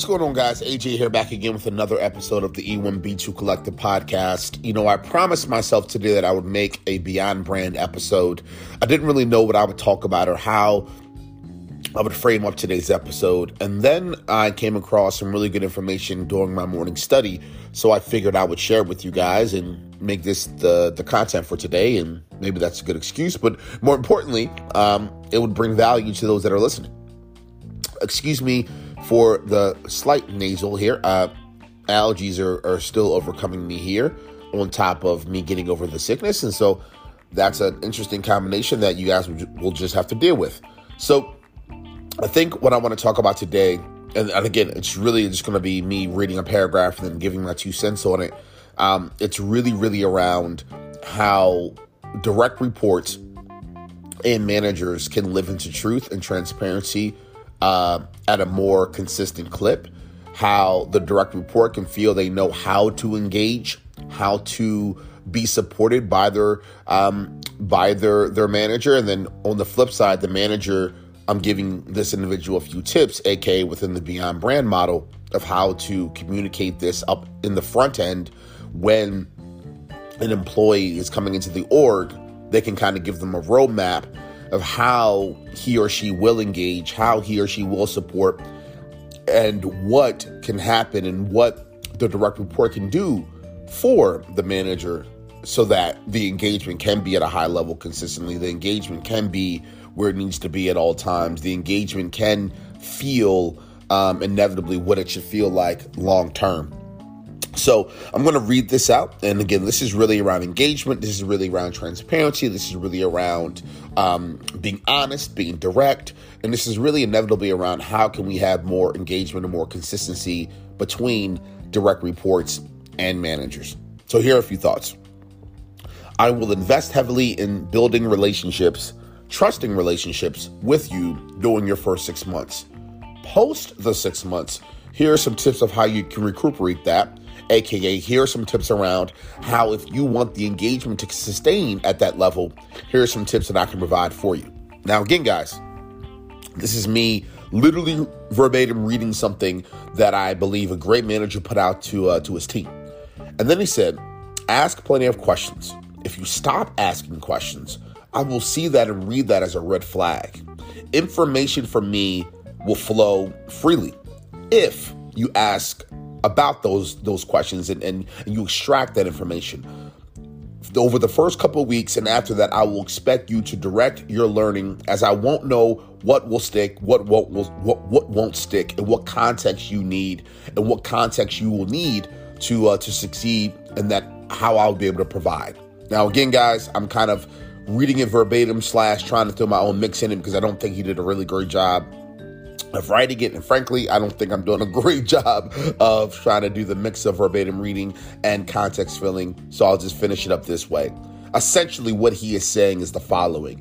What's going on, guys? AJ here, back again with another episode of the E1B2 Collective Podcast. You know, I promised myself today that I would make a Beyond Brand episode. I didn't really know what I would talk about or how I would frame up today's episode. And then I came across some really good information during my morning study. So I figured I would share it with you guys and make this the content for today. And maybe that's a good excuse. But more importantly, it would bring value to those that are listening. Excuse me for the slight nasal here. Allergies are still overcoming me here on top of me getting over the sickness. And so that's an interesting combination that you guys will just have to deal with. So I think what I want to talk about today, and again, it's really just going to be me reading a paragraph and then giving my 2 cents on it. It's really, really around how direct reports and managers can live into truth and transparency at a more consistent clip, how the direct report can feel they know how to engage, how to be supported by their manager. And then on the flip side, the manager, I'm giving this individual a few tips, aka within the Beyond Brand model, of how to communicate this up in the front end when an employee is coming into the org. They can kind of give them a roadmap of how he or she will engage, how he or she will support, and what can happen and what the direct report can do for the manager so that the engagement can be at a high level consistently. The engagement can be where it needs to be at all times. The engagement can feel inevitably what it should feel like long term. So I'm going to read this out. And again, this is really around engagement. This is really around transparency. This is really around being honest, being direct. And this is really inevitably around how can we have more engagement and more consistency between direct reports and managers. So here are a few thoughts. I will invest heavily in building relationships, trusting relationships with you during your first 6 months. Post the 6 months, here are some tips of how you can recuperate that. AKA, here are some tips around how, if you want the engagement to sustain at that level, here are some tips that I can provide for you. Now, again, guys, this is me literally verbatim reading something that I believe a great manager put out to his team. And then he said, ask plenty of questions. If you stop asking questions, I will see that and read that as a red flag. Information from me will flow freely if you ask about those questions and you extract that information. Over the first couple of weeks and after that, I will expect you to direct your learning, as I won't know what will stick, what won't stick, and what context you need and what context you will need to succeed, and that how I'll be able to provide. Now, again, guys, I'm kind of reading it verbatim / trying to throw my own mix in it because I don't think he did a really great job of writing it. And frankly, I don't think I'm doing a great job of trying to do the mix of verbatim reading and context filling. So I'll just finish it up this way. Essentially, what he is saying is the following.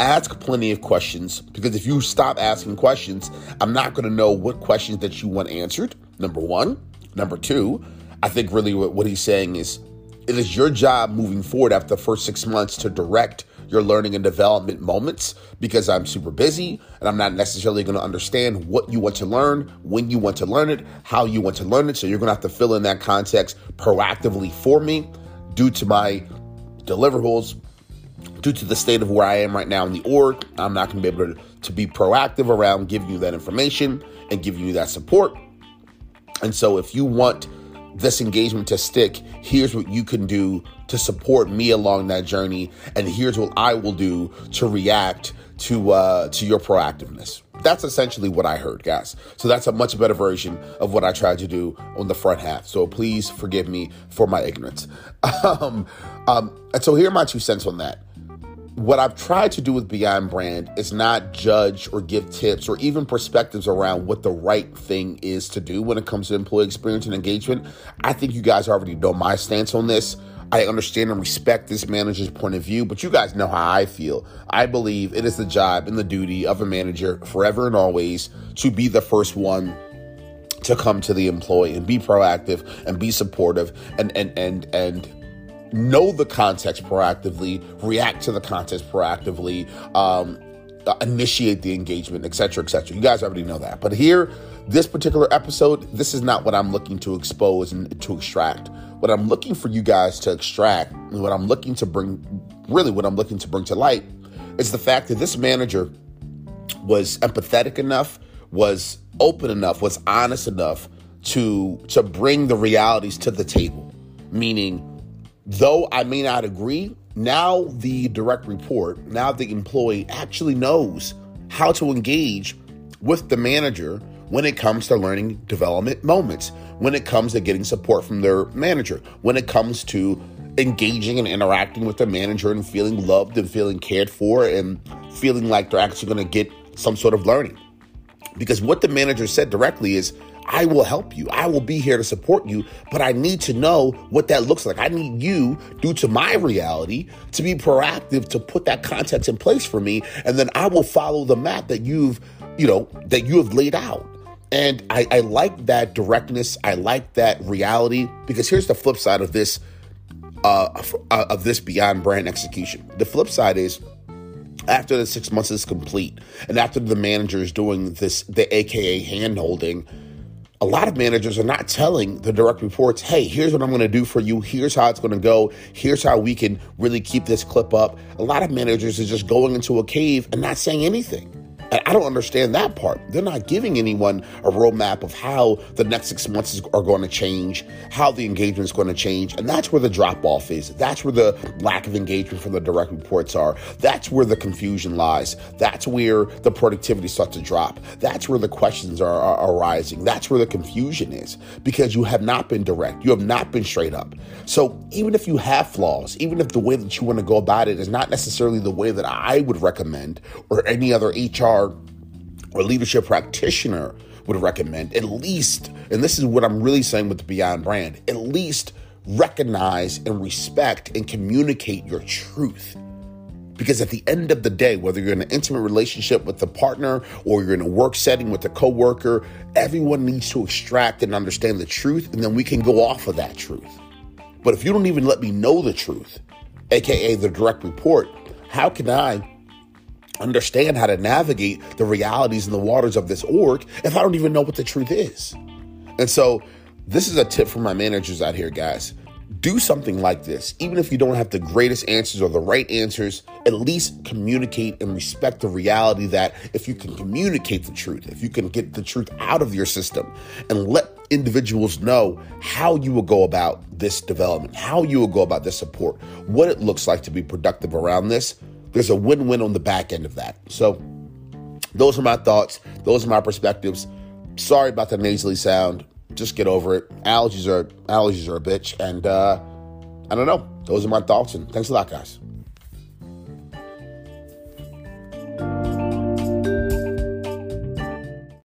Ask plenty of questions, because if you stop asking questions, I'm not going to know what questions that you want answered. Number one. Number two, I think really what he's saying is, it is your job moving forward after the first 6 months to direct your learning and development moments, because I'm super busy and I'm not necessarily going to understand what you want to learn, when you want to learn it, how you want to learn it. So you're going to have to fill in that context proactively for me due to my deliverables, due to the state of where I am right now in the org. I'm not going to be able to be proactive around giving you that information and giving you that support. And so if you want this engagement to stick, here's what you can do to support me along that journey, and here's what I will do to react to your proactiveness. That's essentially what I heard, guys. So that's a much better version of what I tried to do on the front half. So please forgive me for my ignorance. And so here are my 2 cents on that. What I've tried to do with Beyond Brand is not judge or give tips or even perspectives around what the right thing is to do when it comes to employee experience and engagement. I think you guys already know my stance on this. I understand and respect this manager's point of view, but you guys know how I feel. I believe it is the job and the duty of a manager forever and always to be the first one to come to the employee and be proactive and be supportive and know the context proactively, react to the context proactively, initiate the engagement, et cetera, et cetera. You guys already know that. But here, this particular episode, this is not what I'm looking to expose and to extract. What I'm looking for you guys to extract, and what I'm looking to bring, really what I'm looking to bring to light, is the fact that this manager was empathetic enough, was open enough, was honest enough to bring the realities to the table. Meaning, though I may not agree, now the direct report, now the employee actually knows how to engage with the manager when it comes to learning development moments, when it comes to getting support from their manager, when it comes to engaging and interacting with the manager and feeling loved and feeling cared for and feeling like they're actually going to get some sort of learning. Because what the manager said directly is, I will help you. I will be here to support you, but I need to know what that looks like. I need you, due to my reality, to be proactive, to put that context in place for me, and then I will follow the map that you have laid out. And I like that directness. I like that reality, because here's the flip side of this Beyond Brand execution. The flip side is, after the 6 months is complete, and after the manager is doing this, the AKA hand-holding, a lot of managers are not telling the direct reports, hey, here's what I'm going to do for you. Here's how it's going to go. Here's how we can really keep this clip up. A lot of managers are just going into a cave and not saying anything. And I don't understand that part. They're not giving anyone a roadmap of how the next 6 months are going to change, how the engagement is going to change. And that's where the drop-off is. That's where the lack of engagement from the direct reports are. That's where the confusion lies. That's where the productivity starts to drop. That's where the questions are arising. That's where the confusion is, because you have not been direct. You have not been straight up. So even if you have flaws, even if the way that you want to go about it is not necessarily the way that I would recommend or any other HR or leadership practitioner would recommend, at least, and this is what I'm really saying with the Beyond Brand, at least recognize and respect and communicate your truth. Because at the end of the day, whether you're in an intimate relationship with a partner or you're in a work setting with a coworker, everyone needs to extract and understand the truth, and then we can go off of that truth. But if you don't even let me know the truth, AKA the direct report, how can I understand how to navigate the realities and the waters of this org if I don't even know what the truth is? And so this is a tip for my managers out here, guys. Do something like this. Even if you don't have the greatest answers or the right answers, at least communicate and respect the reality that if you can communicate the truth, if you can get the truth out of your system and let individuals know how you will go about this development, how you will go about this support, what it looks like to be productive around this, there's a win-win on the back end of that. So those are my thoughts. Those are my perspectives. Sorry about the nasally sound. Just get over it. Allergies are a bitch. And I don't know. Those are my thoughts. And thanks a lot, guys.